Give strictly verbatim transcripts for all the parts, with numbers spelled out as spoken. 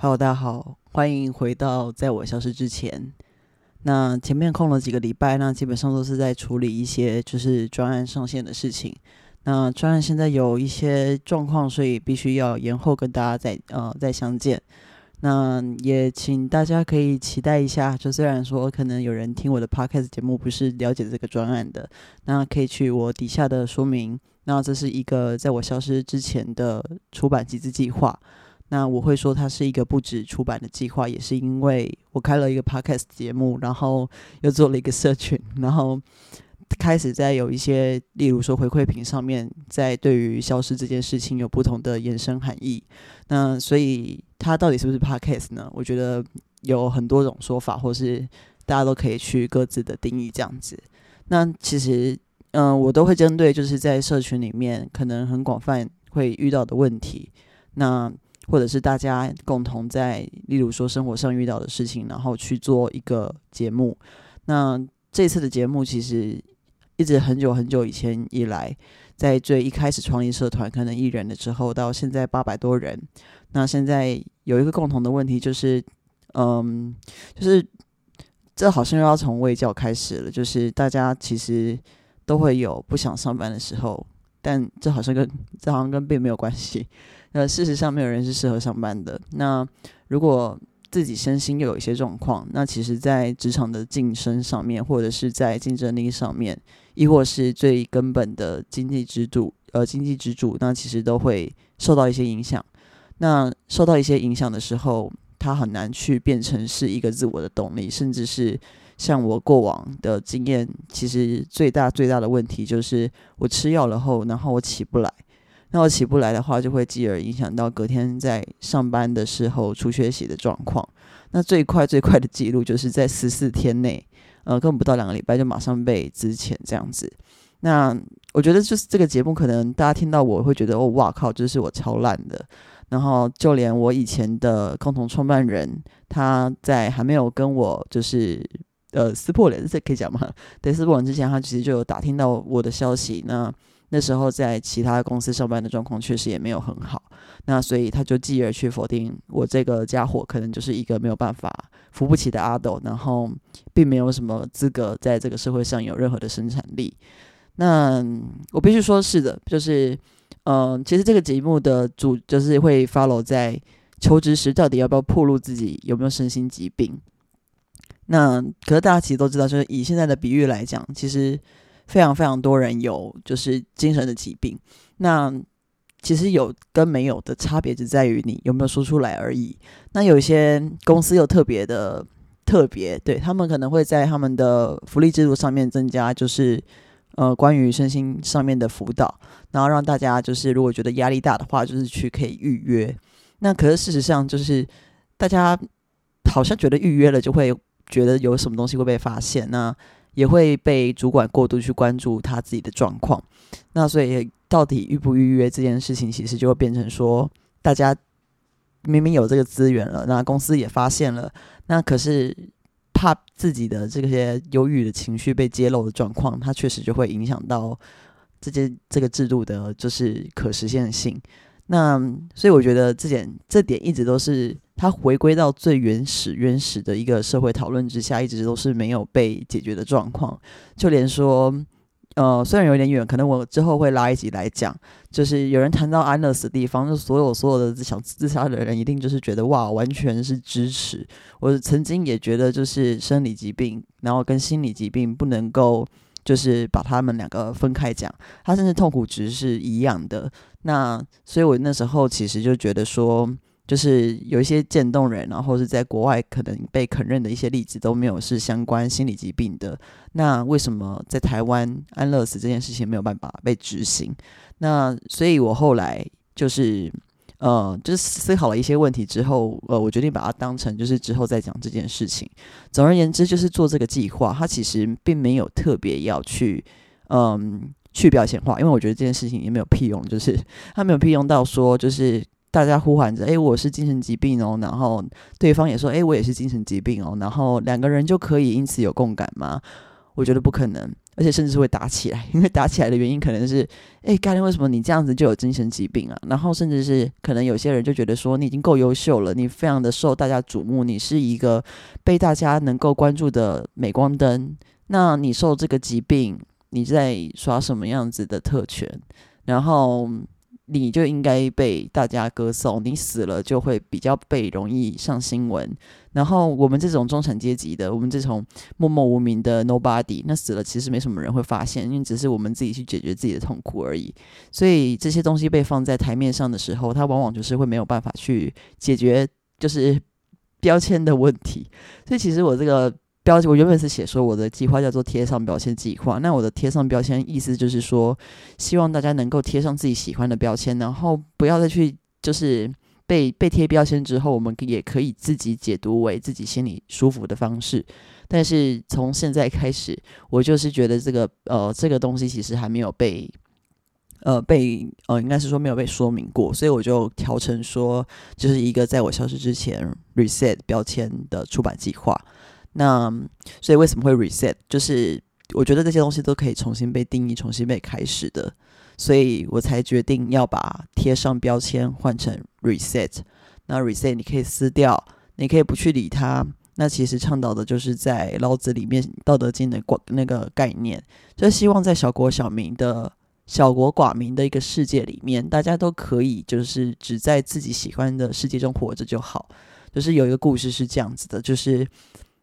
Hello， 大家好，欢迎回到在我消失之前。那前面空了几个礼拜，那基本上都是在处理一些就是专案上线的事情。那专案现在有一些状况，所以必须要延后跟大家再呃再相见。那也请大家可以期待一下，就虽然说可能有人听我的 podcast 节目不是了解这个专案的，那可以去我底下的说明。那这是一个在我消失之前的出版集资计划。那我会说它是一个不止出版的计划，也是因为我开了一个 podcast 节目，然后又做了一个社群，然后开始在有一些例如说回馈品上面，在对于消失这件事情有不同的延伸含义。那所以它到底是不是 podcast 呢？我觉得有很多种说法，或是大家都可以去各自的定义这样子。那其实嗯、呃，我都会针对就是在社群里面可能很广泛会遇到的问题，那或者是大家共同在例如说生活上遇到的事情，然后去做一个节目。那这次的节目其实一直很久很久以前以来，在最一开始创立社团可能一人的时候，到现在八百多人。那现在有一个共同的问题就是嗯，就是这好像又要从卫教开始了，就是大家其实都会有不想上班的时候，但这好像跟这好像跟病没有关系。呃，事实上没有人是适合上班的。那如果自己身心又有一些状况，那其实在职场的晋升上面，或者是在竞争力上面，亦或是最根本的经济支柱呃经济支柱，那其实都会受到一些影响。那受到一些影响的时候，它很难去变成是一个自我的动力，甚至是像我过往的经验，其实最大最大的问题就是我吃药了后，然后我起不来。那我起不来的话，就会继而影响到隔天在上班的时候出缺席的状况。那最快最快的记录就是在十四天内，呃，根本不到两个礼拜就马上被资遣这样子。那我觉得就是这个节目，可能大家听到我会觉得哦，哇靠，这是我超烂的。然后就连我以前的共同创办人，他在还没有跟我就是呃撕破脸，这可以讲吗？对，撕破脸之前，他其实就有打听到我的消息。那那时候在其他公司上班的状况确实也没有很好，那所以他就继而去否定我这个家伙可能就是一个没有办法扶不起的阿斗，然后并没有什么资格在这个社会上有任何的生产力。那我必须说是的，就是嗯、呃，其实这个节目的主就是会 follow 在求职时到底要不要暴露自己有没有身心疾病。那可是大家其实都知道，就是以现在的比喻来讲，其实非常非常多人有就是精神的疾病，那其实有跟没有的差别只在于你有没有说出来而已。那有一些公司又特别的特别，对，他们可能会在他们的福利制度上面增加就是呃关于身心上面的辅导，然后让大家就是如果觉得压力大的话，就是去可以预约。那可是事实上就是大家好像觉得预约了就会觉得有什么东西会被发现，那也会被主管过度去关注他自己的状况。那所以到底预不预约这件事情，其实就会变成说大家明明有这个资源了，那公司也发现了，那可是怕自己的这些忧郁的情绪被揭露的状况，它确实就会影响到这些这个制度的就是可实现性。那所以我觉得这点这点一直都是它回归到最原始原始的一个社会讨论之下，一直都是没有被解决的状况。就连说呃，虽然有点远，可能我之后会拉一集来讲，就是有人谈到安乐死的地方，就所有所有的想自杀的人一定就是觉得哇，完全是支持。我曾经也觉得就是生理疾病然后跟心理疾病不能够就是把他们两个分开讲，他甚至痛苦值是一样的。那所以我那时候其实就觉得说，就是有一些渐冻人啊，或是在国外可能被肯认的一些例子都没有是相关心理疾病的，那为什么在台湾安乐死这件事情没有办法被执行？那所以我后来就是呃，就是思考了一些问题之后，呃，我决定把它当成就是之后再讲这件事情。总而言之，就是做这个计划，它其实并没有特别要去嗯去标签化，因为我觉得这件事情也没有屁用，就是它没有屁用到说就是。大家呼喊着诶我是精神疾病哦，然后对方也说诶我也是精神疾病哦，然后两个人就可以因此有共感吗？我觉得不可能。而且甚至会打起来，因为打起来的原因可能是哎，干、欸、为什么你这样子就有精神疾病啊？然后甚至是可能有些人就觉得说你已经够优秀了，你非常的受大家瞩目，你是一个被大家能够关注的镁光灯，那你受这个疾病，你在耍什么样子的特权？然后你就应该被大家歌颂，你死了就会比较被容易上新闻。然后我们这种中产阶级的，我们这种默默无名的 nobody， 那死了其实没什么人会发现，因为只是我们自己去解决自己的痛苦而已。所以这些东西被放在台面上的时候，它往往就是会没有办法去解决就是标签的问题。所以其实我这个标我原本是写说我的计划叫做贴上标签计划，那我的贴上标签意思就是说希望大家能够贴上自己喜欢的标签，然后不要再去就是被被贴标签之后，我们也可以自己解读为自己心里舒服的方式。但是从现在开始，我就是觉得这个呃这个东西其实还没有被呃被呃应该是说没有被说明过，所以我就调成说就是一个在我消失之前 reset 标签的出版计划。那所以为什么会 reset， 就是我觉得这些东西都可以重新被定义，重新被开始的，所以我才决定要把贴上标签换成 reset。 那 reset 你可以撕掉，你可以不去理它，那其实倡导的就是在老子里面道德经的那个概念，就希望在小国小民的小国寡民的一个世界里面，大家都可以就是只在自己喜欢的世界中活着就好。就是有一个故事是这样子的，就是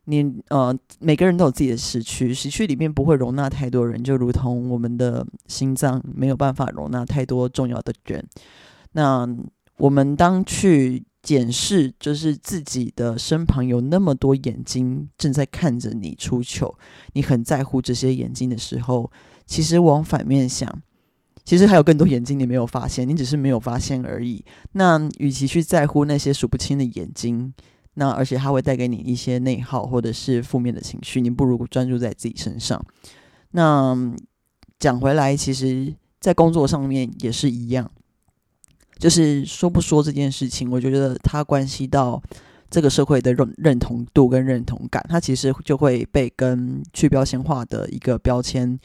你呃，每个人都有自己的时区，时区里面不会容纳太多人，就如同我们的心脏没有办法容纳太多重要的人。那我们当去检视，就是自己的身旁有那么多眼睛正在看着你出糗，你很在乎这些眼睛的时候，其实往反面想，其实还有更多眼睛你没有发现，你只是没有发现而已。那与其去在乎那些数不清的眼睛，那而且它会带给你一些内耗或者是负面的情绪，你不如专注在自己身上。那讲回来，其实在工作上面也是一样，就是说不说这件事情，我觉得它关系到这个社会的认同度跟认同感，它其实就会被跟去标签化的一个标签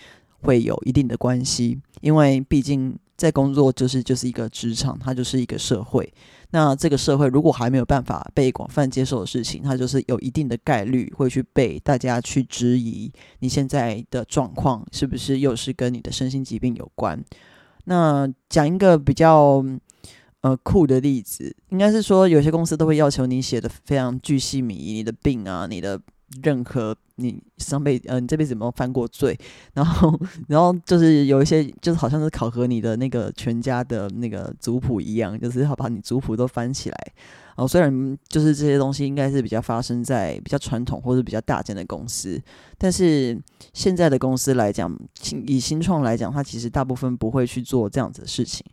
会有一定的关系。因为毕竟在工作就是就是一个职场，它就是一个社会，那这个社会如果还没有办法被广泛接受的事情，它就是有一定的概率会去被大家去质疑你现在的状况是不是又是跟你的身心疾病有关。那讲一个比较呃酷的例子，应该是说有些公司都会要求你写的非常巨细靡遗，你的病啊，你的任何你上辈呃，你这辈子有没有犯过罪？然后，然后就是有一些，就是好像是考核你的那个全家的那个族谱一样，就是要把你族谱都翻起来。哦，虽然就是这些东西应该是比较发生在比较传统或者比较大间的公司，但是现在的公司来讲，以新创来讲，它其实大部分不会去做这样子的事情。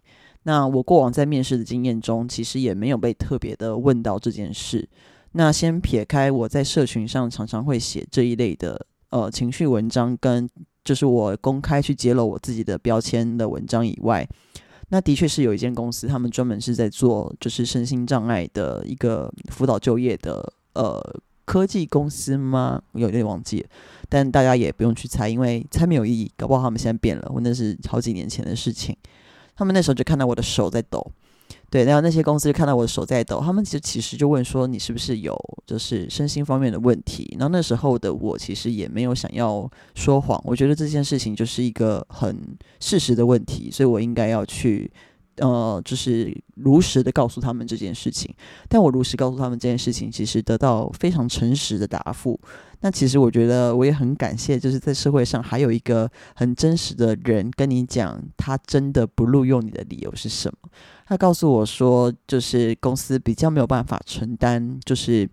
那我过往在面试的经验中，其实也没有被特别的问到这件事。那先撇开我在社群上常常会写这一类的呃情绪文章，跟就是我公开去揭露我自己的标签的文章以外，那的确是有一间公司，他们专门是在做就是身心障碍的一个辅导就业的呃科技公司吗？有点忘记了，但大家也不用去猜，因为猜没有意义，搞不好他们现在变了，我那是好几年前的事情。他们那时候就看到我的手在抖。对，然后那些公司就看到我的手在抖，他们就其实就问说你是不是有就是身心方面的问题。然后那时候的我其实也没有想要说谎，我觉得这件事情就是一个很事实的问题，所以我应该要去呃，就是如实的告诉他们这件事情。但我如实告诉他们这件事情，其实得到非常诚实的答复。那其实我觉得我也很感谢，就是在社会上还有一个很真实的人跟你讲他真的不录用你的理由是什么。他告诉我说，就是公司比较没有办法承担就是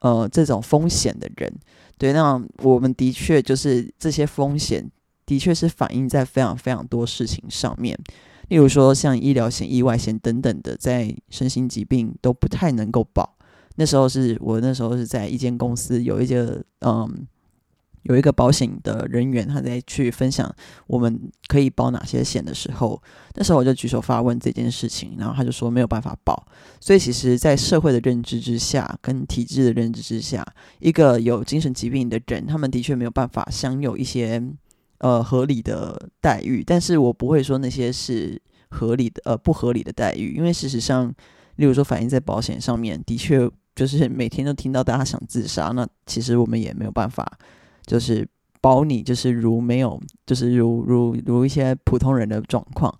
呃这种风险的人。对，那我们的确就是这些风险的确是反映在非常非常多事情上面，例如说像医疗险、意外险等等的，在身心疾病都不太能够保。那时候是我那时候是在一间公司，有一个嗯有一个保险的人员，他在去分享我们可以保哪些险的时候，那时候我就举手发问这件事情，然后他就说没有办法保。所以其实在社会的认知之下跟体制的认知之下，一个有精神疾病的人，他们的确没有办法享有一些呃合理的待遇，但是我不会说那些是合理的呃不合理的待遇，因为事实上例如说反映在保险上面的确就是每天都听到大家想自杀，那其实我们也没有办法就是保你就是如没有就是如如如一些普通人的状况。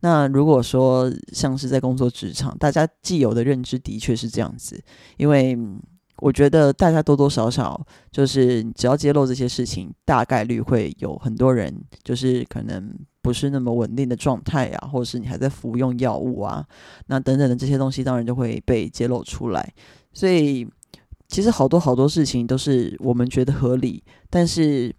那如果说像是在工作职场，大家既有的认知的确是这样子，因为我觉得大家多多少少就是只要揭露这些事情，大概率会有很多人就是可能不是那么稳定的状态啊，或者是你还在服用药物啊，那等等的这些东西当然就会被揭露出来。所以其实好多好多事情都是我们觉得合理，但是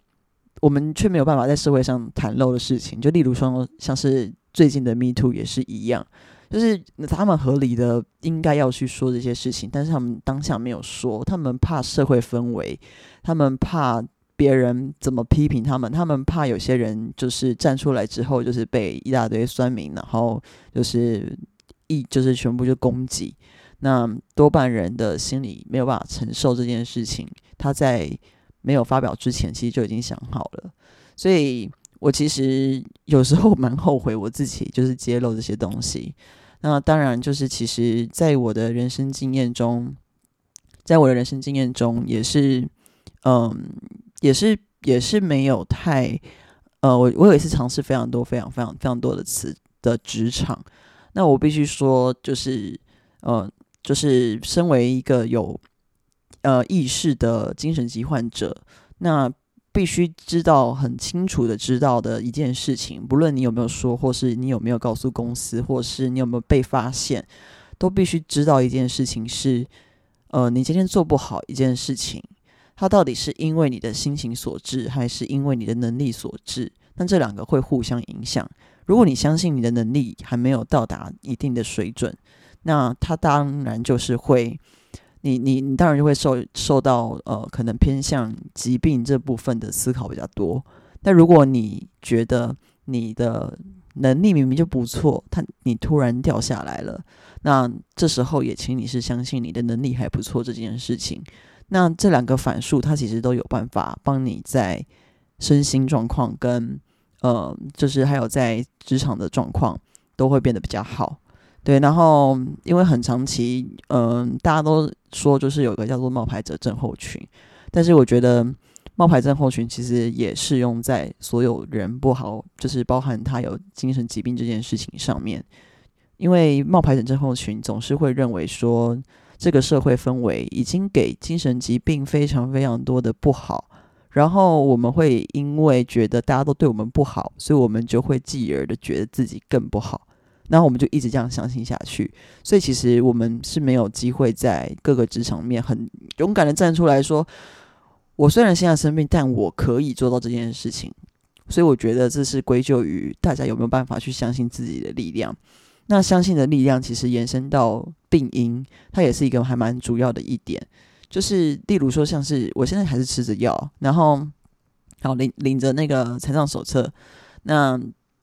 我们却没有办法在社会上袒露的事情，就例如说像是最近的 Me Too 也是一样，就是他们合理的应该要去说这些事情，但是他们当下没有说，他们怕社会氛围，他们怕别人怎么批评他们，他们怕有些人就是站出来之后就是被一大堆酸民，然后就是一就是全部就攻击，那多半人的心里没有办法承受这件事情，他在没有发表之前其实就已经想好了。所以我其实有时候蛮后悔我自己就是揭露这些东西。那当然就是其实在我的人生经验中在我的人生经验中也是嗯也是也是没有太呃我我有一次尝试非常多非常非常非常多的次的职场。那我必须说就是呃就是身为一个有呃意识的精神疾患者，那必须知道很清楚的知道的一件事情，不论你有没有说，或是你有没有告诉公司，或是你有没有被发现，都必须知道一件事情是呃你今天做不好一件事情，它到底是因为你的心情所致，还是因为你的能力所致，但这两个会互相影响。如果你相信你的能力还没有到达一定的水准，那它当然就是会你你你当然就会受受到呃可能偏向疾病这部分的思考比较多。但如果你觉得你的能力明明就不错，但你突然掉下来了，那这时候也请你是相信你的能力还不错这件事情。那这两个反数它其实都有办法帮你在身心状况跟呃就是还有在职场的状况都会变得比较好。对，然后因为很长期嗯、呃，大家都说就是有一个叫做冒牌者症候群，但是我觉得冒牌症候群其实也适用在所有人不好，就是包含他有精神疾病这件事情上面。因为冒牌者症候群总是会认为说这个社会氛围已经给精神疾病非常非常多的不好，然后我们会因为觉得大家都对我们不好，所以我们就会继而的觉得自己更不好，然后我们就一直这样相信下去。所以其实我们是没有机会在各个职场面很勇敢的站出来说，我虽然现在生病，但我可以做到这件事情。所以我觉得这是归咎于大家有没有办法去相信自己的力量。那相信的力量其实延伸到病因，它也是一个还蛮主要的一点，就是例如说像是我现在还是吃着药，然后好 领, 领着那个残障手册，那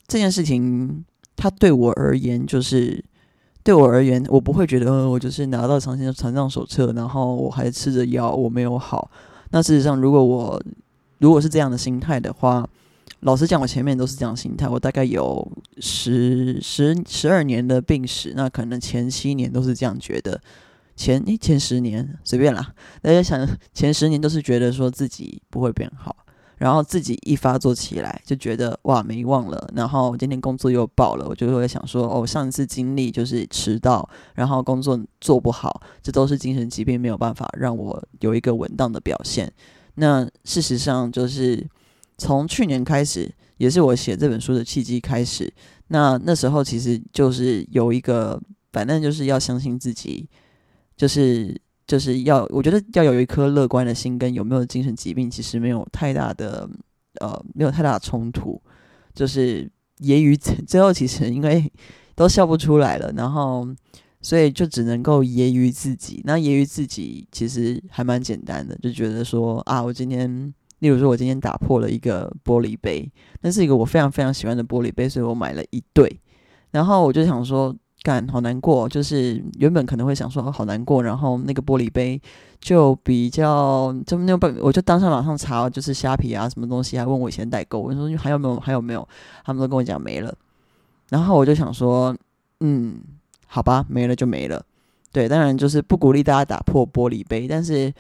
这件事情它对我而言就是对我而言我不会觉得、呃、我就是拿到残障手册然后我还吃着药我没有好。那事实上如果我如果是这样的心态的话，老实讲我前面都是这样的心态，我大概有十十十二年的病史，那可能前七年都是这样觉得，前诶前十年随便啦，大家想前十年都是觉得说自己不会变好，然后自己一发作起来就觉得哇没忘了，然后今天工作又爆了，我就会想说哦上一次经历就是迟到，然后工作做不好，这都是精神疾病没有办法让我有一个稳当的表现。那事实上就是从去年开始，也是我写这本书的契机开始，那那时候其实就是有一个反正就是要相信自己，就是就是要，我觉得要有一颗乐观的心，跟有没有精神疾病其实没有太大的呃，没有太大的冲突。就是也于最后其实因为都笑不出来了，然后所以就只能够揶揄自己。那揶揄自己其实还蛮简单的，就觉得说啊，我今天，例如说我今天打破了一个玻璃杯，那是一个我非常非常喜欢的玻璃杯，所以我买了一对，然后我就想说干好难过，就是原本可能会想说、哦、好难过，然后那个玻璃杯就比较就那种，我就当下马上查就是虾皮啊什么东西，还问我以前代购，我说还有没有还有没有，他们都跟我讲没了，然后我就想说嗯好吧，没了就没了。对，当然就是不鼓励大家打破玻璃杯，但是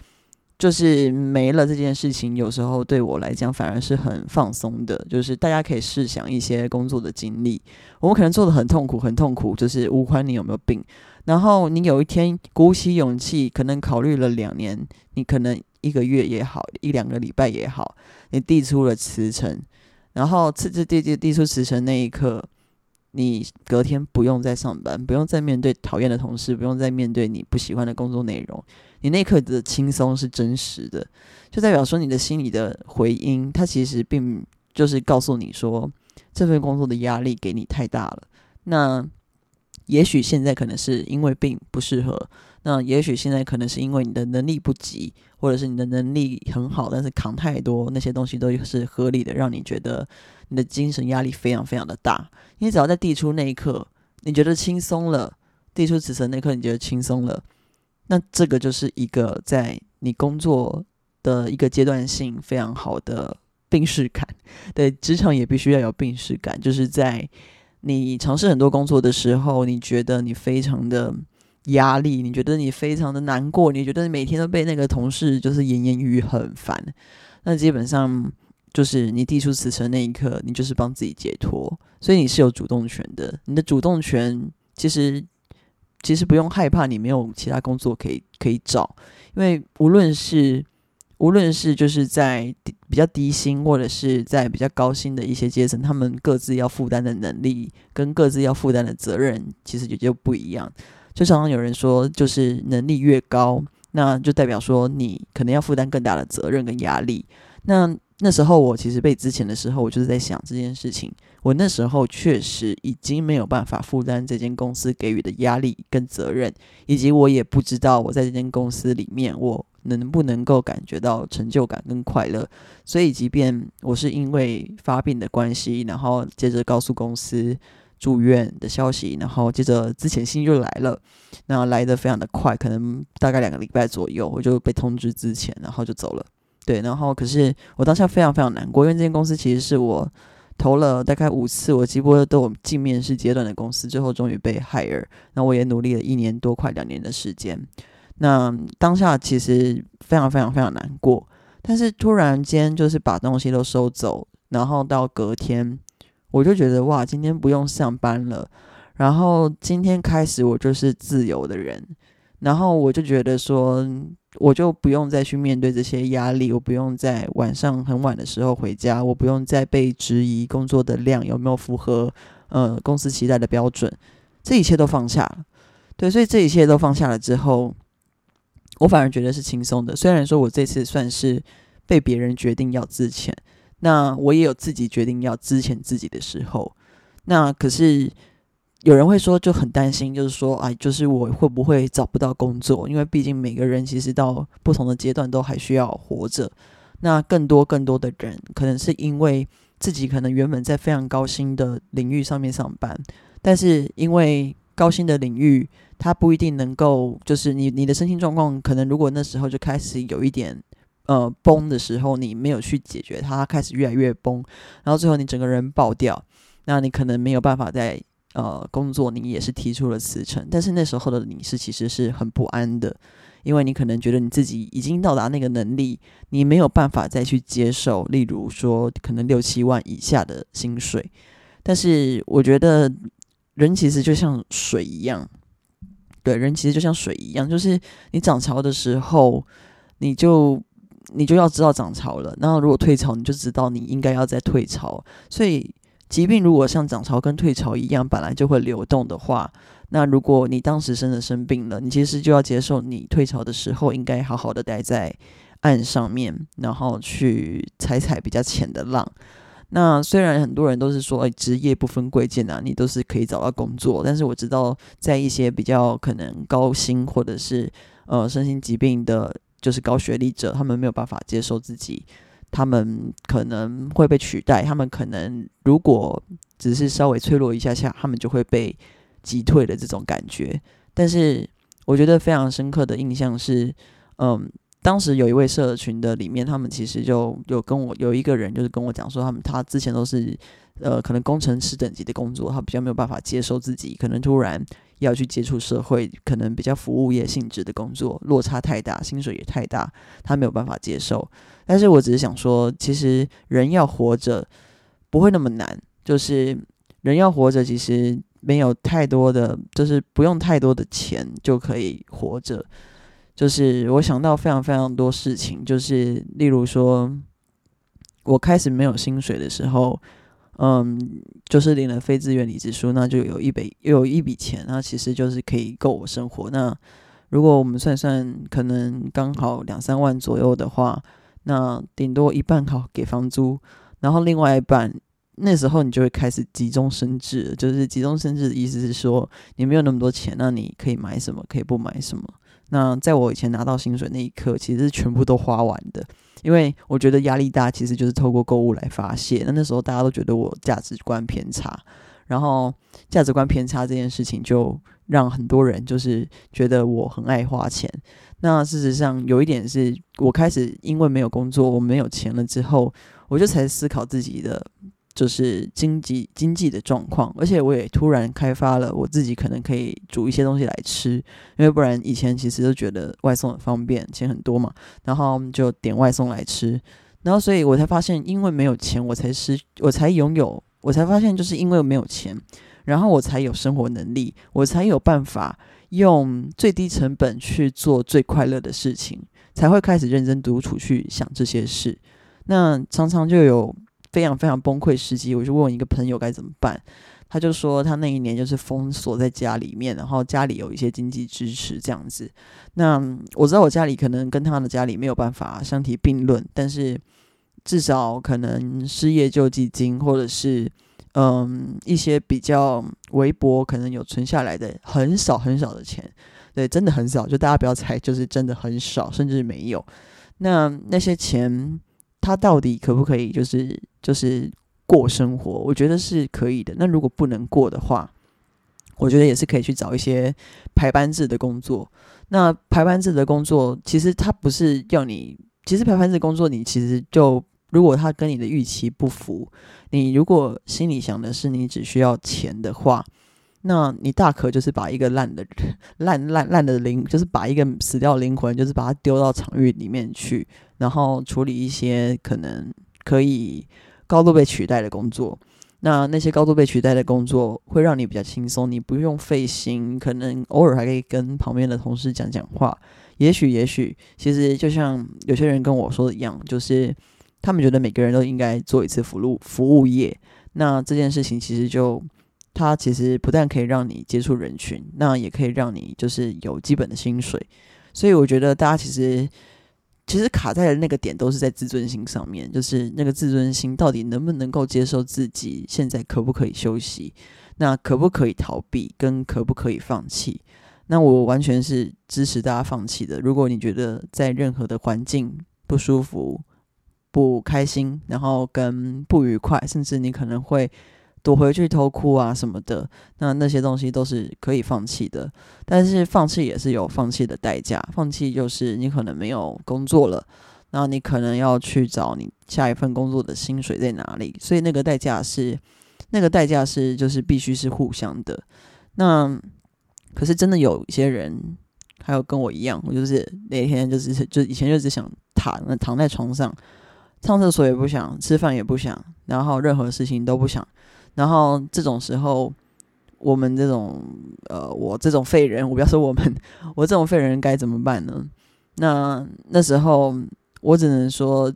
就是没了这件事情有时候对我来讲反而是很放松的，就是大家可以试想一些工作的经历，我们可能做得很痛苦很痛苦，就是无关你有没有病，然后你有一天鼓起勇气，可能考虑了两年，你可能一个月也好一两个礼拜也好，你递出了辞呈，然后次次递递出辞呈那一刻，你隔天不用再上班，不用再面对讨厌的同事，不用再面对你不喜欢的工作内容，你那一刻的轻松是真实的，就代表说你的心理的回音，它其实并就是告诉你说这份工作的压力给你太大了，那也许现在可能是因为病不适合，那也许现在可能是因为你的能力不及，或者是你的能力很好但是扛太多，那些东西都是合理的让你觉得你的精神压力非常非常的大。你只要在递出那一刻你觉得轻松了，递出辞呈那一刻你觉得轻松了，那这个就是一个在你工作的一个阶段性非常好的病识感。对，职场也必须要有病识感，就是在你尝试很多工作的时候，你觉得你非常的压力，你觉得你非常的难过，你觉得你每天都被那个同事就是言言语语很烦，那基本上就是你递出辞呈那一刻你就是帮自己解脱，所以你是有主动权的，你的主动权其实其实不用害怕你没有其他工作可以可以找，因为无论是无论是就是在比较低薪或者是在比较高薪的一些阶层，他们各自要负担的能力跟各自要负担的责任其实也就不一样，就常常有人说就是能力越高，那就代表说你可能要负担更大的责任跟压力，那那时候我其实被之前的时候我就是在想这件事情，我那时候确实已经没有办法负担这间公司给予的压力跟责任，以及我也不知道我在这间公司里面我能不能够感觉到成就感跟快乐，所以即便我是因为发病的关系，然后接着告诉公司住院的消息，然后接着之前信就来了，那来得非常的快，可能大概两个礼拜左右我就被通知之前然后就走了。对，然后可是我当下非常非常难过，因为这间公司其实是我投了大概五次我几乎都有进面试阶段的公司，最后终于被 hire， 那我也努力了一年多快两年的时间，那当下其实非常非常非常难过，但是突然间就是把东西都收走，然后到隔天我就觉得哇，今天不用上班了，然后今天开始我就是自由的人，然后我就觉得说我就不用再去面对这些压力，我不用在晚上很晚的时候回家，我不用再被质疑工作的量有没有符合呃公司期待的标准，这一切都放下了。对，所以这一切都放下了之后，我反而觉得是轻松的，虽然说我这次算是被别人决定要之前，那我也有自己决定要之前自己的时候，那可是有人会说就很担心，就是说哎，就是我会不会找不到工作，因为毕竟每个人其实到不同的阶段都还需要活着，那更多更多的人可能是因为自己可能原本在非常高薪的领域上面上班，但是因为高薪的领域它不一定能够就是你你的身心状况，可能如果那时候就开始有一点呃崩的时候，你没有去解决它，它开始越来越崩，然后最后你整个人爆掉，那你可能没有办法在呃工作，你也是提出了辞呈，但是那时候的你是其实是很不安的，因为你可能觉得你自己已经到达那个能力，你没有办法再去接受例如说可能六七万以下的薪水，但是我觉得人其实就像水一样，对，人其实就像水一样，就是你涨潮的时候你就你就要知道涨潮了，然后如果退潮你就知道你应该要再退潮，所以疾病如果像涨潮跟退潮一样本来就会流动的话，那如果你当时真的生病了，你其实就要接受你退潮的时候应该好好的待在岸上面，然后去踩踩比较浅的浪。那虽然很多人都是说哎，职业不分贵贱啊，你都是可以找到工作，但是我知道在一些比较可能高薪或者是呃身心疾病的就是高学历者，他们没有办法接受自己，他们可能会被取代，他们可能如果只是稍微脆弱一下下，他们就会被击退的这种感觉。但是我觉得非常深刻的印象是，嗯，当时有一位社群的里面，他们其实就有跟我有一个人就是跟我讲说，他们他之前都是呃可能工程师等级的工作，他比较没有办法接受自己可能突然要去接触社会，可能比较服务业性质的工作，落差太大，薪水也太大，他没有办法接受。但是我只是想说，其实人要活着不会那么难，就是人要活着其实没有太多的，就是不用太多的钱就可以活着。就是我想到非常非常多事情，就是例如说我开始没有薪水的时候，嗯，就是领了非自愿离职书，那就有一笔有一笔钱，那其实就是可以够我生活。那如果我们算算，可能刚好两三万左右的话，那顶多一半好给房租，然后另外一半，那时候你就会开始急中生智。就是急中生智的意思是说，你没有那么多钱，那你可以买什么，可以不买什么。那在我以前拿到薪水那一刻，其实是全部都花完的，因为我觉得压力大其实就是透过购物来发泄。那那时候大家都觉得我价值观偏差，然后价值观偏差这件事情就让很多人就是觉得我很爱花钱。那事实上有一点是，我开始因为没有工作，我没有钱了之后，我就才思考自己的就是经济经济的状况，而且我也突然开发了我自己可能可以煮一些东西来吃，因为不然以前其实就觉得外送很方便，钱很多嘛，然后就点外送来吃，然后所以我才发现，因为没有钱，我才失，我才拥有，我才发现就是因为没有钱，然后我才有生活能力，我才有办法用最低成本去做最快乐的事情，才会开始认真独处去想这些事。那常常就有非常非常崩溃时机，我就问一个朋友该怎么办，他就说他那一年就是封锁在家里面，然后家里有一些经济支持这样子。那我知道我家里可能跟他的家里没有办法相提并论，但是至少可能失业救济金或者是嗯一些比较微薄可能有存下来的很少很少的钱，对，真的很少，就大家不要猜，就是真的很少，甚至没有。那那些钱他到底可不可以就是就是过生活，我觉得是可以的。那如果不能过的话，我觉得也是可以去找一些排班制的工作。那排班制的工作其实它不是要你，其实排班制的工作你其实就，如果它跟你的预期不符，你如果心里想的是你只需要钱的话，那你大可就是把一个烂的烂烂烂的灵，就是把一个死掉的灵魂，就是把它丢到场域里面去，然后处理一些可能可以高度被取代的工作。那那些高度被取代的工作会让你比较轻松，你不用费心，可能偶尔还可以跟旁边的同事讲讲话。也许也许其实就像有些人跟我说的一样，就是他们觉得每个人都应该做一次服务服务业。那这件事情其实就，它其实不但可以让你接触人群，那也可以让你就是有基本的薪水。所以我觉得大家其实其实卡在的那个点都是在自尊心上面，就是那个自尊心到底能不能够接受自己现在可不可以休息，那可不可以逃避，跟可不可以放弃。那我完全是支持大家放弃的，如果你觉得在任何的环境不舒服、不开心，然后跟不愉快，甚至你可能会躲回去偷哭啊什么的，那那些东西都是可以放弃的。但是放弃也是有放弃的代价，放弃就是你可能没有工作了，那你可能要去找你下一份工作的薪水在哪里，所以那个代价是那个代价是就是必须是互相的。那可是真的有一些人还有跟我一样，我就是那天就是就以前就只想躺躺在床上，上厕所也不想，吃饭也不想，然后任何事情都不想。然后这种时候，我们这种呃，我这种废人，我不要说我们，我这种废人该怎么办呢？那那时候我只能说，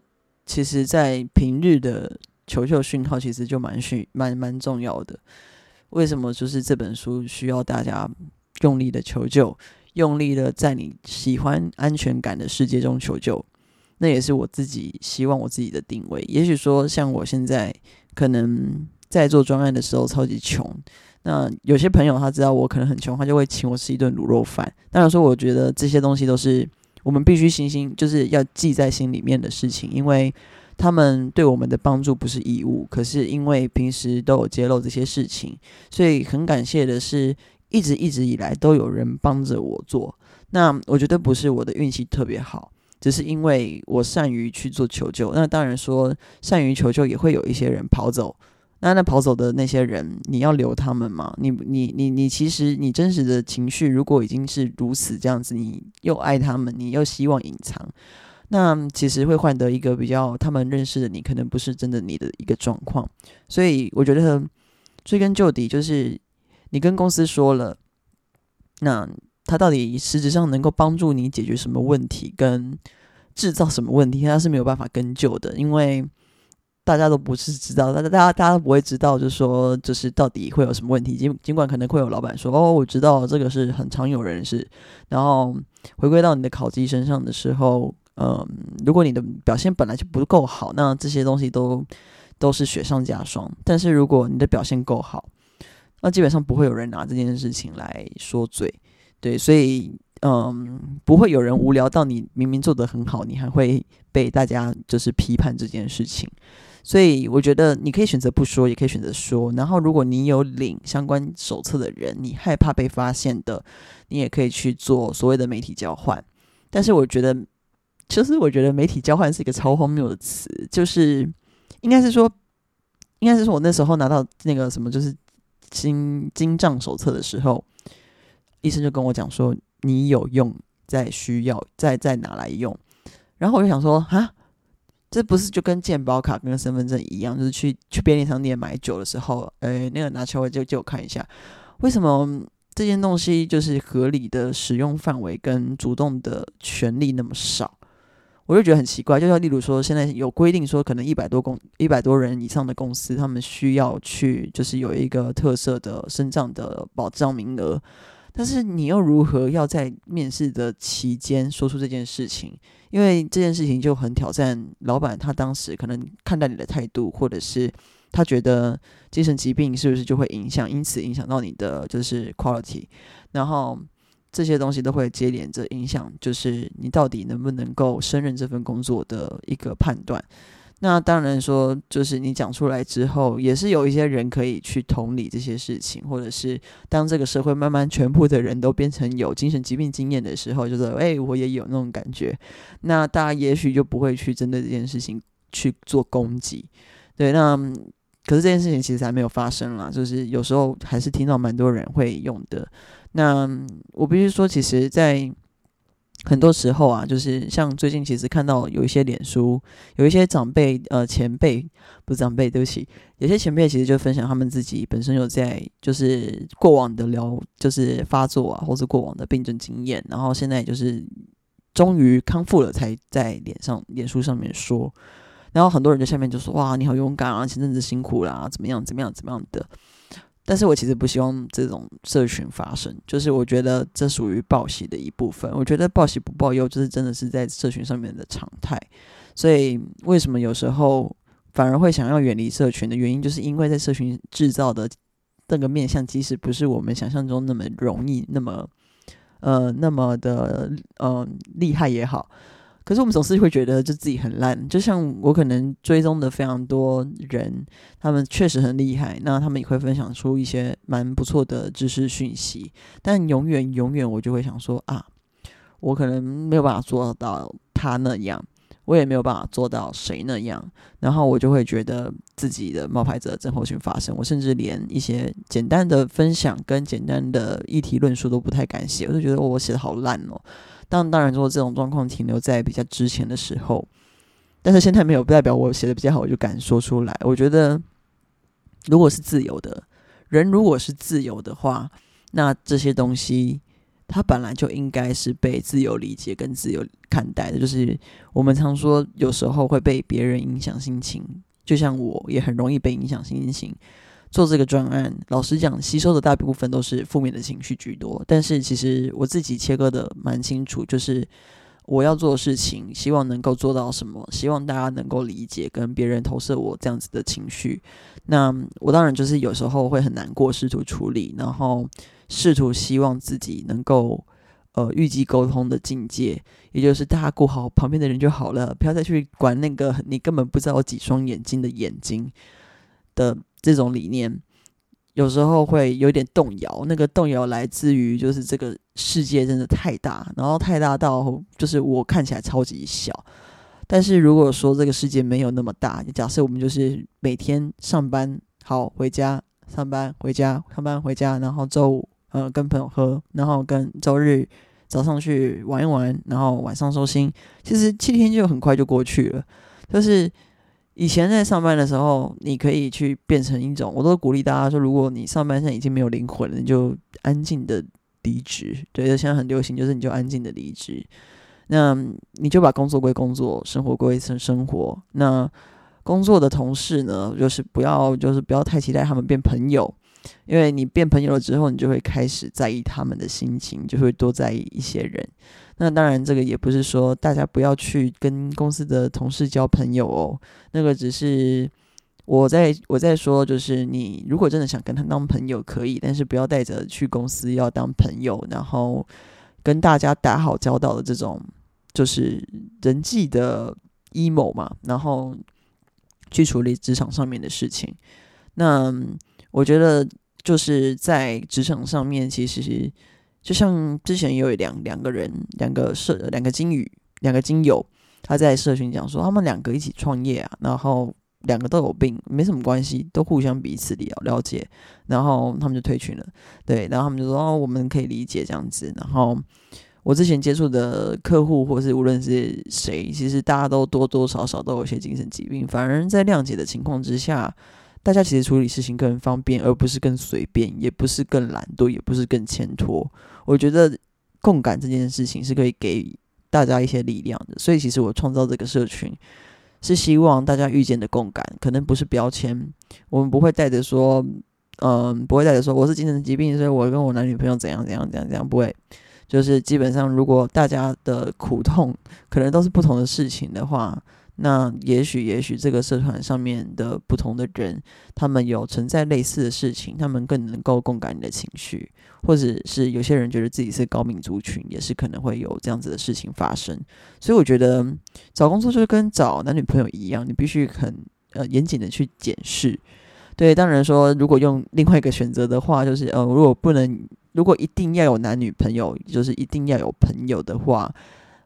其实，在平日的求救讯号其实就蛮需蛮蛮重要的。为什么就是这本书需要大家用力的求救，用力的在你喜欢安全感的世界中求救？那也是我自己希望我自己的定位。也许说，像我现在可能在做专案的时候超级穷，那有些朋友他知道我可能很穷，他就会请我吃一顿卤肉饭。当然说我觉得这些东西都是我们必须心心就是要记在心里面的事情，因为他们对我们的帮助不是义务，可是因为平时都有揭露这些事情，所以很感谢的是一直一直以来都有人帮着我做。那我觉得不是我的运气特别好，只是因为我善于去做求救。那当然说善于求救也会有一些人跑走，那那跑走的那些人，你要留他们吗？你你你你其实你真实的情绪如果已经是如此这样子，你又爱他们，你又希望隐藏，那其实会换得一个比较他们认识的你可能不是真的你的一个状况。所以我觉得追根究底就是你跟公司说了，那他到底实质上能够帮助你解决什么问题跟制造什么问题，他是没有办法根究的。因为大家都不是知道，大家大家不会知道，就是说，就是到底会有什么问题。尽尽管可能会有老板说，哦，我知道这个是很常有人事。然后回归到你的考绩身上的时候，嗯，如果你的表现本来就不够好，那这些东西都都是雪上加霜。但是如果你的表现够好，那基本上不会有人拿这件事情来说嘴。对，所以嗯，不会有人无聊到你明明做得很好，你还会被大家就是批判这件事情。所以我觉得你可以选择不说，也可以选择说。然后如果你有领相关手册的人，你害怕被发现的，你也可以去做所谓的媒体交换。但是我觉得就是我觉得媒体交换是一个超荒谬的词，就是应该是说应该是说我那时候拿到那个什么就是金金帐手册的时候，医生就跟我讲说，你有用再需要再再拿来用。然后我就想说，蛤，这不是就跟健保卡跟身份证一样，就是去去便利商店买酒的时候，诶，那个拿出来就借我看一下，为什么这件东西就是合理的使用范围跟主动的权利那么少？我就觉得很奇怪。就像例如说现在有规定说可能一百多公一百多人以上的公司，他们需要去就是有一个特色的身障的保障名额，但是你又如何要在面试的期间说出这件事情？因为这件事情就很挑战老板他当时可能看待你的态度，或者是他觉得精神疾病是不是就会影响，因此影响到你的就是 quality， 然后这些东西都会接连着影响就是你到底能不能够胜任这份工作的一个判断。那当然说就是你讲出来之后，也是有一些人可以去同理这些事情，或者是当这个社会慢慢全部的人都变成有精神疾病经验的时候，就是哎、欸，我也有那种感觉，那大家也许就不会去针对这件事情去做攻击。对，那可是这件事情其实还没有发生啦，就是有时候还是听到蛮多人会用的。那我必须说，其实在很多时候啊，就是像最近其实看到有一些脸书，有一些长辈呃前辈不是长辈对不起有些前辈其实就分享他们自己本身有在就是过往的疗就是发作啊，或是过往的病症经验，然后现在就是终于康复了才在脸上脸书上面说。然后很多人在下面就说，哇，你好勇敢啊，前阵子辛苦啦，怎么样怎么样怎么样的。但是我其实不希望这种社群发生，就是我觉得这属于报喜的一部分。我觉得报喜不报忧，就是真的是在社群上面的常态。所以为什么有时候反而会想要远离社群的原因，就是因为在社群制造的那个面向，即使不是我们想象中那么容易，那么呃那么的呃厉害也好，可是我们总是会觉得就自己很烂。就像我可能追踪的非常多人，他们确实很厉害，那他们也会分享出一些蛮不错的知识讯息，但永远永远我就会想说，啊，我可能没有办法做到他那样，我也没有办法做到谁那样，然后我就会觉得自己的冒牌者症候群发生。我甚至连一些简单的分享跟简单的议题论述都不太敢写，我就觉得、哦、我写的好烂哦。当当然说这种状况停留在比较之前的时候，但是现在没有代表我写的比较好我就敢说出来。我觉得如果是自由的人，如果是自由的话，那这些东西它本来就应该是被自由理解跟自由看待的。就是我们常说有时候会被别人影响心情，就像我也很容易被影响心情。做这个专案，老实讲，吸收的大部分都是负面的情绪居多，但是其实我自己切割的蛮清楚，就是我要做的事情，希望能够做到什么，希望大家能够理解跟别人投射我这样子的情绪。那我当然就是有时候会很难过，试图处理，然后试图希望自己能够呃预计沟通的境界，也就是大家顾好旁边的人就好了，不要再去管那个你根本不知道有几双眼睛的眼睛的这种理念。有时候会有点动摇，那个动摇来自于就是这个世界真的太大，然后太大到就是我看起来超级小。但是如果说这个世界没有那么大，假设我们就是每天上班好回家，上班回家，上班回家，然后周五呃跟朋友喝，然后跟周日早上去玩一玩，然后晚上收心，其实七天就很快就过去了。就是以前在上班的时候，你可以去变成一种，我都鼓励大家说，如果你上班现在已经没有灵魂了，你就安静的离职。对，现在很流行，就是你就安静的离职。那你就把工作归工作，生活归生活。那工作的同事呢，就是不要，就是不要太期待他们变朋友，因为你变朋友了之后，你就会开始在意他们的心情，就会多在意一些人。那当然这个也不是说大家不要去跟公司的同事交朋友哦，那个只是我在我在说，就是你如果真的想跟他当朋友可以，但是不要带着去公司要当朋友，然后跟大家打好交道的这种就是人际的 emo 嘛，然后去处理职场上面的事情。那我觉得就是在职场上面，其实就像之前有两两个人，两个社两个金鱼，两个金友，他在社群讲说他们两个一起创业啊，然后两个都有病，没什么关系，都互相彼此了解，然后他们就退群了。对，然后他们就说哦，我们可以理解这样子。然后我之前接触的客户或是无论是谁，其实大家都多多少少都有一些精神疾病，反而在谅解的情况之下，大家其实处理事情更方便，而不是更随便，也不是更懒惰，也不是更欠拖。我觉得共感这件事情是可以给大家一些力量的，所以其实我创造这个社群是希望大家遇见的共感，可能不是标签。我们不会带着说嗯，不会带着说我是精神疾病，所以我跟我男女朋友怎样怎样怎样怎样，不会。就是基本上如果大家的苦痛可能都是不同的事情的话，那也许也许这个社团上面的不同的人，他们有存在类似的事情，他们更能够共感你的情绪，或者是有些人觉得自己是高敏族群，也是可能会有这样子的事情发生。所以我觉得找工作就跟找男女朋友一样，你必须很呃严谨的去检视。对，当然说如果用另外一个选择的话，就是呃如果不能，如果一定要有男女朋友，就是一定要有朋友的话，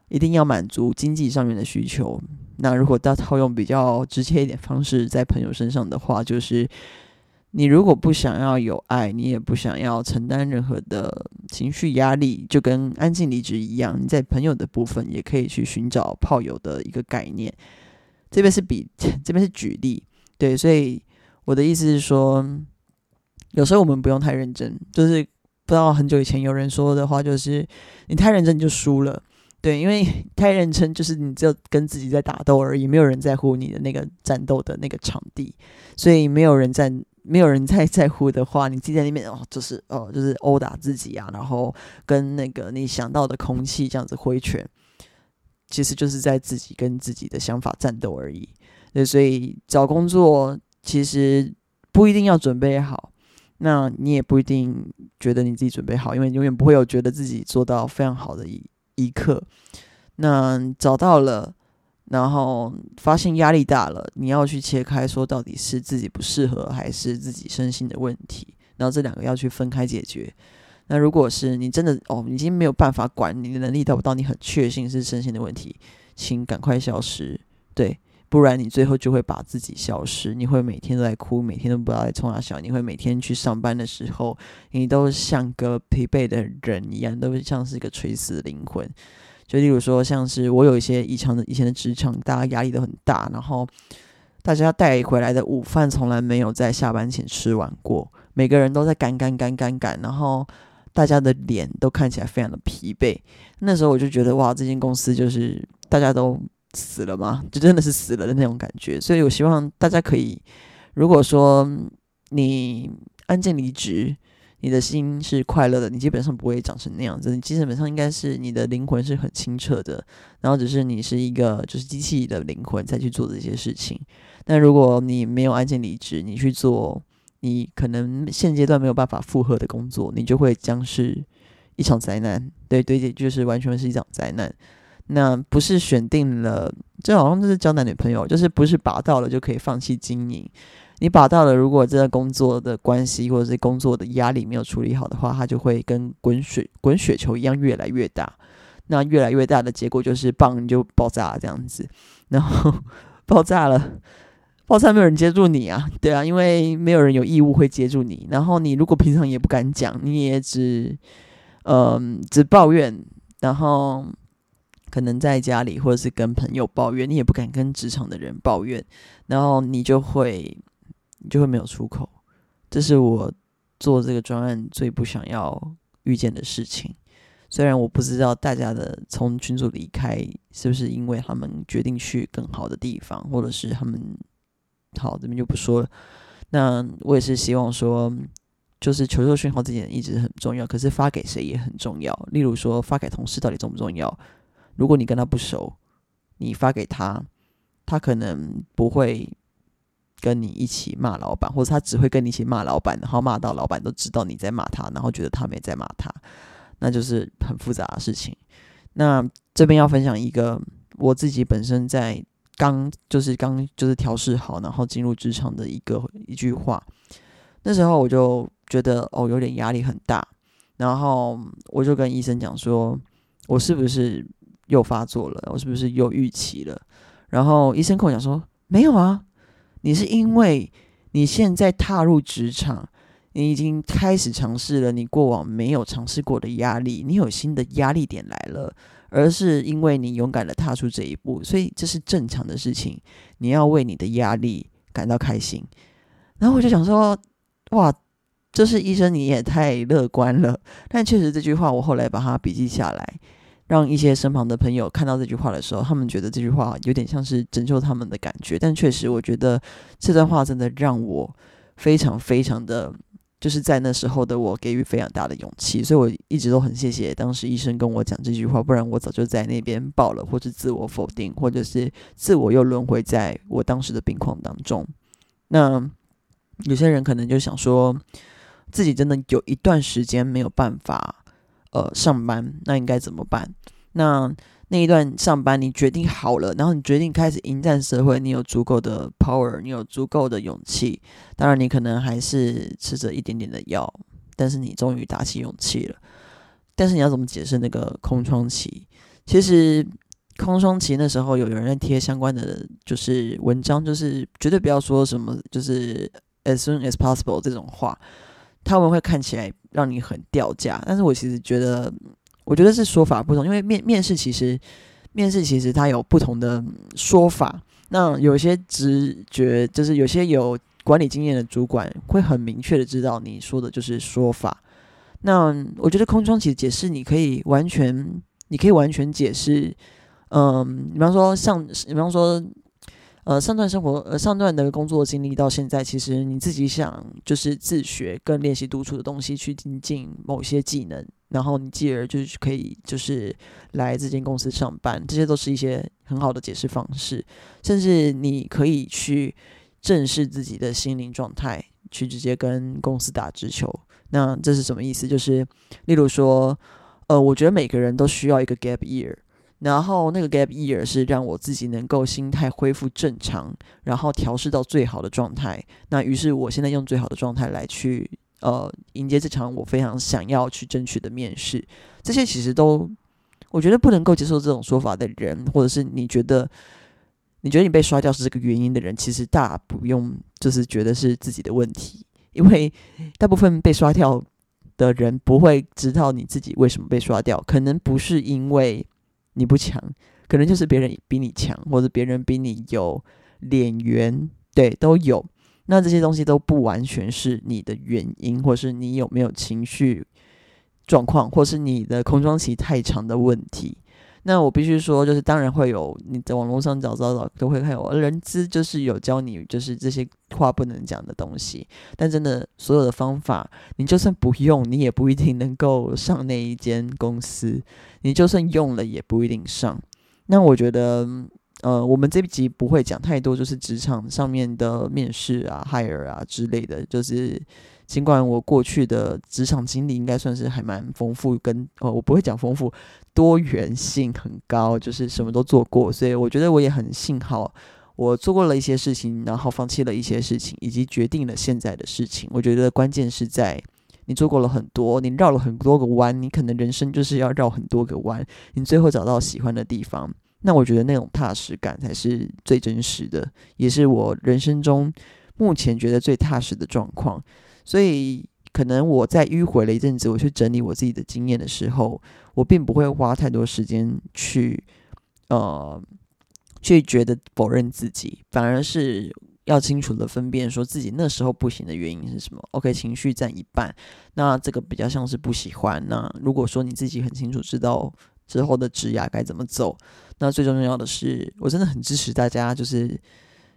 一定要满足经济上面的需求。那如果他套用比较直接一点方式在朋友身上的话，就是你如果不想要有爱，你也不想要承担任何的情绪压力，就跟安静离职一样，你在朋友的部分也可以去寻找炮友的一个概念。这边是比这边是举例，对，所以我的意思是说，有时候我们不用太认真，就是不知道很久以前有人说的话，就是你太认真就输了。对，因为太认真就是你只有跟自己在打斗而已，没有人在乎你的那个战斗的那个场地，所以没有人在没有人在在乎的话，你自己在那边哦，就是哦，就是殴打自己啊，然后跟那个你想到的空气这样子挥拳，其实就是在自己跟自己的想法战斗而已。对，所以找工作其实不一定要准备好，那你也不一定觉得你自己准备好，因为永远不会有觉得自己做到非常好的意义一刻。那找到了，然后发现压力大了，你要去切开，说到底是自己不适合还是自己身心的问题，然后这两个要去分开解决。那如果是你真的哦，已经没有办法管，你的能力到不到，你很确信是身心的问题，请赶快消失。对，不然你最后就会把自己消失，你会每天都在哭，每天都不知道在冲哪小，你会每天去上班的时候，你都像个疲惫的人一样，都像是一个垂死灵魂。就例如说像是我有一些以前的以前的职场，大家压力都很大，然后大家带回来的午饭从来没有在下班前吃完过，每个人都在赶赶赶赶赶，然后大家的脸都看起来非常的疲惫。那时候我就觉得哇，这间公司就是大家都死了吗？就真的是死了的那种感觉。所以我希望大家可以，如果说你安静离职，你的心是快乐的，你基本上不会长成那样子，你基本上应该是你的灵魂是很清澈的，然后只是你是一个就是机器的灵魂在去做这些事情。但如果你没有安静离职，你去做你可能现阶段没有办法负荷的工作，你就会将是一场灾难。对对，就是完全是一场灾难。那不是选定了，这好像就是交男女朋友，就是不是拔到了就可以放弃经营。你把到了，如果这个工作的关系或者是工作的压力没有处理好的话，它就会跟滚雪滚雪球一样越来越大。那越来越大的结果就是棒你就爆炸了这样子，然后爆炸了，爆炸没有人接住你啊，对啊，因为没有人有义务会接住你。然后你如果平常也不敢讲，你也只嗯只抱怨，然后可能在家里或者是跟朋友抱怨，你也不敢跟职场的人抱怨，然后你就会你就会没有出口。这是我做这个专案最不想要遇见的事情。虽然我不知道大家的从群组离开是不是因为他们决定去更好的地方，或者是他们好这边就不说了。那我也是希望说，就是求救讯号这点一直很重要，可是发给谁也很重要。例如说发给同事到底重不重要？如果你跟他不熟，你发给他，他可能不会跟你一起骂老板，或者他只会跟你一起骂老板，然后骂到老板都知道你在骂他，然后觉得他没在骂他。那就是很复杂的事情。那这边要分享一个我自己本身在刚就是刚就是调试好，然后进入职场的一个一句话。那时候我就觉得哦有点压力很大，然后我就跟医生讲说，我是不是又发作了？我是不是又预期了？然后医生跟我讲说，没有啊，你是因为你现在踏入职场。你已经开始尝试了你过往没有尝试过的压力，你有新的压力点来了，而是因为你勇敢的踏出这一步，所以这是正常的事情，你要为你的压力感到开心。然后我就想说，哇，这是医生你也太乐观了。但确实这句话我后来把它笔记下来，让一些身旁的朋友看到这句话的时候，他们觉得这句话有点像是拯救他们的感觉。但确实我觉得这段话真的让我非常非常的就是在那时候的我给予非常大的勇气，所以我一直都很谢谢当时医生跟我讲这句话，不然我早就在那边爆了，或是自我否定，或者是自我又轮回在我当时的病况当中。那有些人可能就想说，自己真的有一段时间没有办法呃上班，那应该怎么办？那那一段上班你决定好了，然后你决定开始迎战社会，你有足够的 power， 你有足够的勇气。当然你可能还是吃着一点点的药，但是你终于打起勇气了。但是你要怎么解释那个空窗期？其实空窗期那时候有人在贴相关的就是文章，就是绝对不要说什么就是 as soon as possible 这种话，他们会看起来让你很掉价。但是我其实觉得我觉得是说法不同，因为面面试其实面试其实它有不同的说法。那有些直觉就是有些有管理经验的主管会很明确的知道你说的就是说法。那我觉得空窗期解释你可以完全你可以完全解释，嗯，比方说上比方说呃上段生活呃上段的工作经历到现在，其实你自己想就是自学跟练习独处的东西去精进某些技能。然后你继而就是可以就是来这间公司上班，这些都是一些很好的解释方式。甚至你可以去正视自己的心灵状态，去直接跟公司打直球。那这是什么意思？就是例如说呃，我觉得每个人都需要一个 gap year， 然后那个 gap year 是让我自己能够心态恢复正常，然后调试到最好的状态。那于是我现在用最好的状态来去呃，迎接这场我非常想要去争取的面试。这些其实都我觉得不能够接受这种说法的人，或者是你觉得你觉得你被刷掉是这个原因的人，其实大不用就是觉得是自己的问题，因为大部分被刷掉的人不会知道你自己为什么被刷掉。可能不是因为你不强，可能就是别人比你强，或者别人比你有脸缘，对，都有。那这些东西都不完全是你的原因，或是你有没有情绪状况，或是你的空窗期太长的问题。那我必须说，就是当然会有，你在网络上找找找都会看有人资就是有教你就是这些话不能讲的东西，但真的所有的方法你就算不用，你也不一定能够上那一间公司，你就算用了也不一定上。那我觉得呃，我们这一集不会讲太多，就是职场上面的面试啊、hire 啊之类的。就是尽管我过去的职场经历应该算是还蛮丰富跟，呃，我不会讲丰富，多元性很高，就是什么都做过，所以我觉得我也很幸好我做过了一些事情，然后放弃了一些事情，以及决定了现在的事情。我觉得关键是在你做过了很多，你绕了很多个弯，你可能人生就是要绕很多个弯，你最后找到喜欢的地方。那我觉得那种踏实感才是最真实的，也是我人生中目前觉得最踏实的状况。所以可能我在迂回了一阵子，我去整理我自己的经验的时候，我并不会花太多时间去呃去觉得否认自己，反而是要清楚的分辨说自己那时候不行的原因是什么。 OK， 情绪占一半，那这个比较像是不喜欢。那如果说你自己很清楚知道之后的职涯该怎么走，那最重要的是我真的很支持大家就是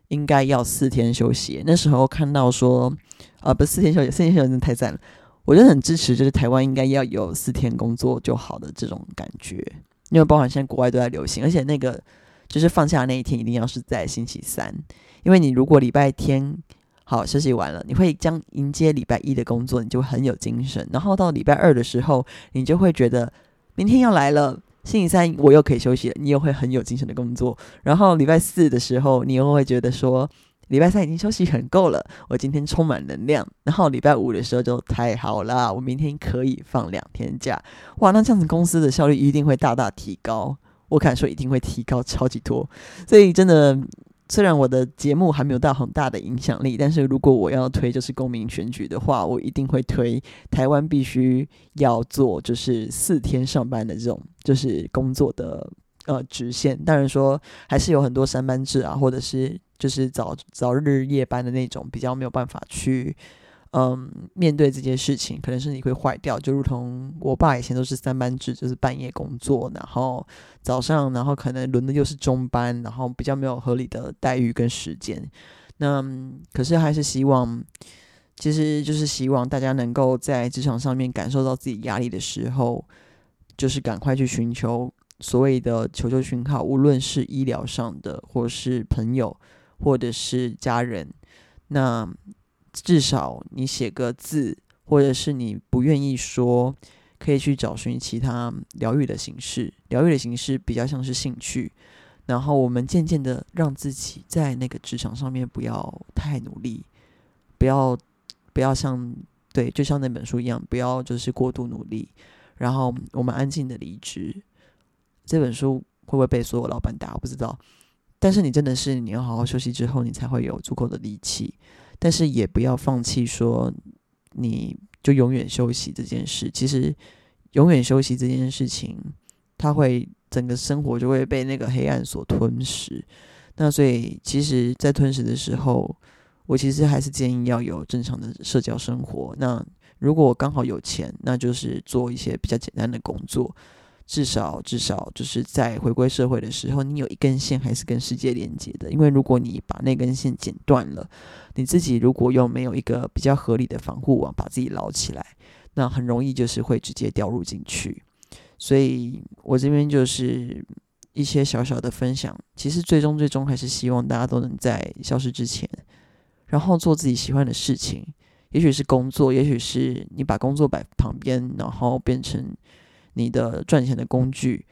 应该要四天休息。那时候看到说呃，不是四天休息，四天休息真的太赞了。我真的很支持就是台湾应该要有四天工作就好的这种感觉，因为包含现在国外都在流行，而且那个就是放假那一天一定要是在星期三，因为你如果礼拜天好休息完了，你会将迎接礼拜一的工作，你就很有精神，然后到礼拜二的时候你就会觉得明天要来了，星期三我又可以休息了，你又会很有精神的工作。然后礼拜四的时候你又会觉得说礼拜三已经休息很够了，我今天充满能量。然后礼拜五的时候就太好了，我明天可以放两天假。哇，那这样子公司的效率一定会大大提高，我敢说一定会提高超级多。所以真的虽然我的节目还没有到很大的影响力，但是如果我要推就是公民选举的话，我一定会推台湾必须要做就是四天上班的这种就是工作的呃直线。当然说还是有很多三班制啊，或者是就是早早日夜班的那种比较没有办法去嗯面对这件事情，可能是你会坏掉。就如同我爸以前都是三班制，就是半夜工作，然后早上，然后可能轮的又是中班，然后比较没有合理的待遇跟时间。那可是还是希望，其实就是希望大家能够在职场上面感受到自己压力的时候，就是赶快去寻求所谓的求救讯号，无论是医疗上的，或是朋友，或者是家人。那至少你写个字，或者是你不愿意说，可以去找寻其他疗愈的形式。疗愈的形式比较像是兴趣，然后我们渐渐的让自己在那个职场上面不要太努力，不要不要像对，就像那本书一样，不要就是过度努力，然后我们安静的离职。这本书会不会被所有老板打，我不知道。但是你真的是你要好好休息之后，你才会有足够的力气。但是也不要放弃说你就永远休息这件事。其实永远休息这件事情，它会整个生活就会被那个黑暗所吞噬。那所以其实在吞噬的时候，我其实还是建议要有正常的社交生活。那如果我刚好有钱，那就是做一些比较简单的工作，至少至少就是在回归社会的时候，你有一根线还是跟世界连接的。因为如果你把那根线剪断了，你自己如果又没有一个比较合理的防护网把自己捞起来，那很容易就是会直接掉入进去。所以我这边就是一些小小的分享，其实最终最终还是希望大家都能在消失之前，然后做自己喜欢的事情。也许是工作，也许是你把工作摆旁边，然后变成你的赚钱的工具，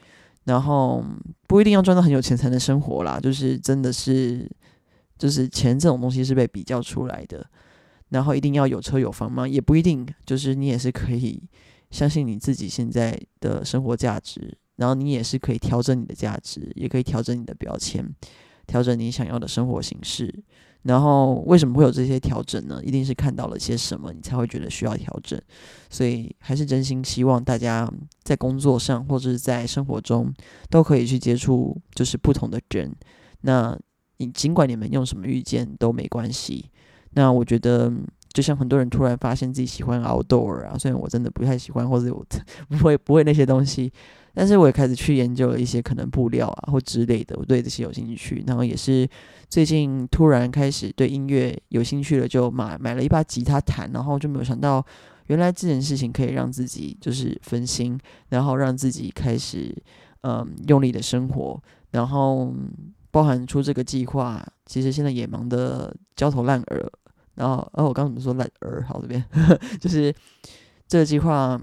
然后不一定要赚到很有钱才能生活啦，就是真的是，就是钱这种东西是被比较出来的。然后一定要有车有房吗？也不一定，就是你也是可以相信你自己现在的生活价值，然后你也是可以调整你的价值，也可以调整你的标签，调整你想要的生活形式。然后为什么会有这些调整呢？一定是看到了些什么，你才会觉得需要调整。所以还是真心希望大家在工作上或者是在生活中都可以去接触就是不同的人。那你尽管你们用什么意见都没关系。那我觉得就像很多人突然发现自己喜欢 outdoor 啊，虽然我真的不太喜欢，或者我不会不会那些东西，但是我也开始去研究了一些可能布料啊或之类的，我对这些有兴趣。然后也是最近突然开始对音乐有兴趣了，就买买了一把吉他弹，然后就没有想到原来这件事情可以让自己就是分心，然后让自己开始嗯用力的生活，然后包含出这个计划。其实现在也忙得焦头烂额，然后哦我刚刚怎么说烂额，好这边就是这个计划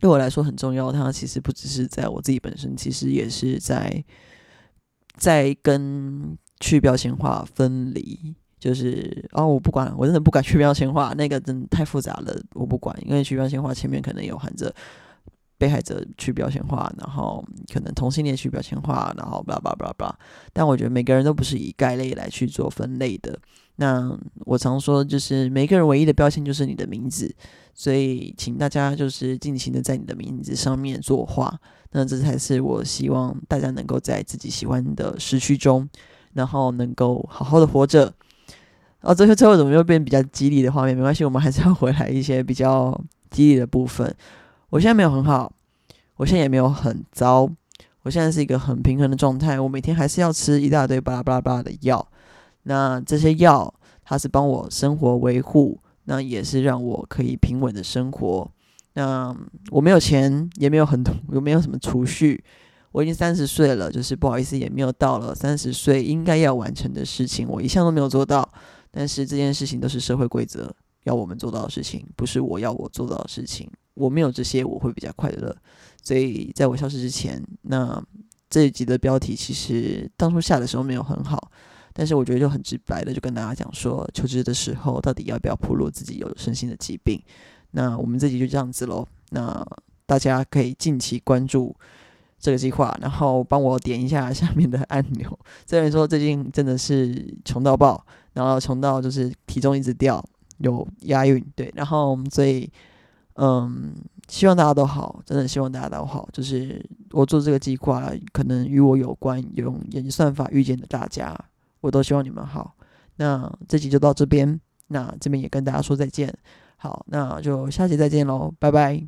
对我来说很重要。它其实不只是在我自己本身，其实也是在在跟去标签化分离，就是哦，我不管，我真的不敢去标签化，那个真的太复杂了，我不管，因为去标签化前面可能有含着被害者去标签化，然后可能同性恋去标签化，然后 blah blah blah blah。但我觉得每个人都不是以概类来去做分类的。那我常说，就是每个人唯一的标签就是你的名字，所以请大家就是尽情的在你的名字上面作画。那这才是我希望大家能够在自己喜欢的时区中，然后能够好好的活着。哦，最后最后怎么又变比较激励的画面？没关系，我们还是要回来一些比较激励的部分。我现在没有很好，我现在也没有很糟，我现在是一个很平衡的状态。我每天还是要吃一大堆巴拉巴拉巴拉的药。那这些药它是帮我生活维护，那也是让我可以平稳的生活。那我没有钱，也没有很多，也没有什么储蓄。我已经三十岁了，就是不好意思，也没有到了三十岁应该要完成的事情，我一向都没有做到。但是这件事情都是社会规则要我们做到的事情，不是我要我做到的事情。我没有这些，我会比较快乐。所以在我消失之前，那这一集的标题其实当初下的时候没有很好。但是我觉得就很直白的就跟大家讲说，求职的时候到底要不要暴露自己有身心的疾病。那我们这集就这样子咯，那大家可以近期关注这个计划，然后帮我点一下下面的按钮。这边说最近真的是穷到爆，然后穷到就是体重一直掉，有押韵，对，然后所以嗯，希望大家都好，真的希望大家都好。就是我做这个计划可能与我有关，用演算法遇见的大家，我都希望你们好。那这集就到这边，那这边也跟大家说再见。好，那就下集再见咯，拜拜。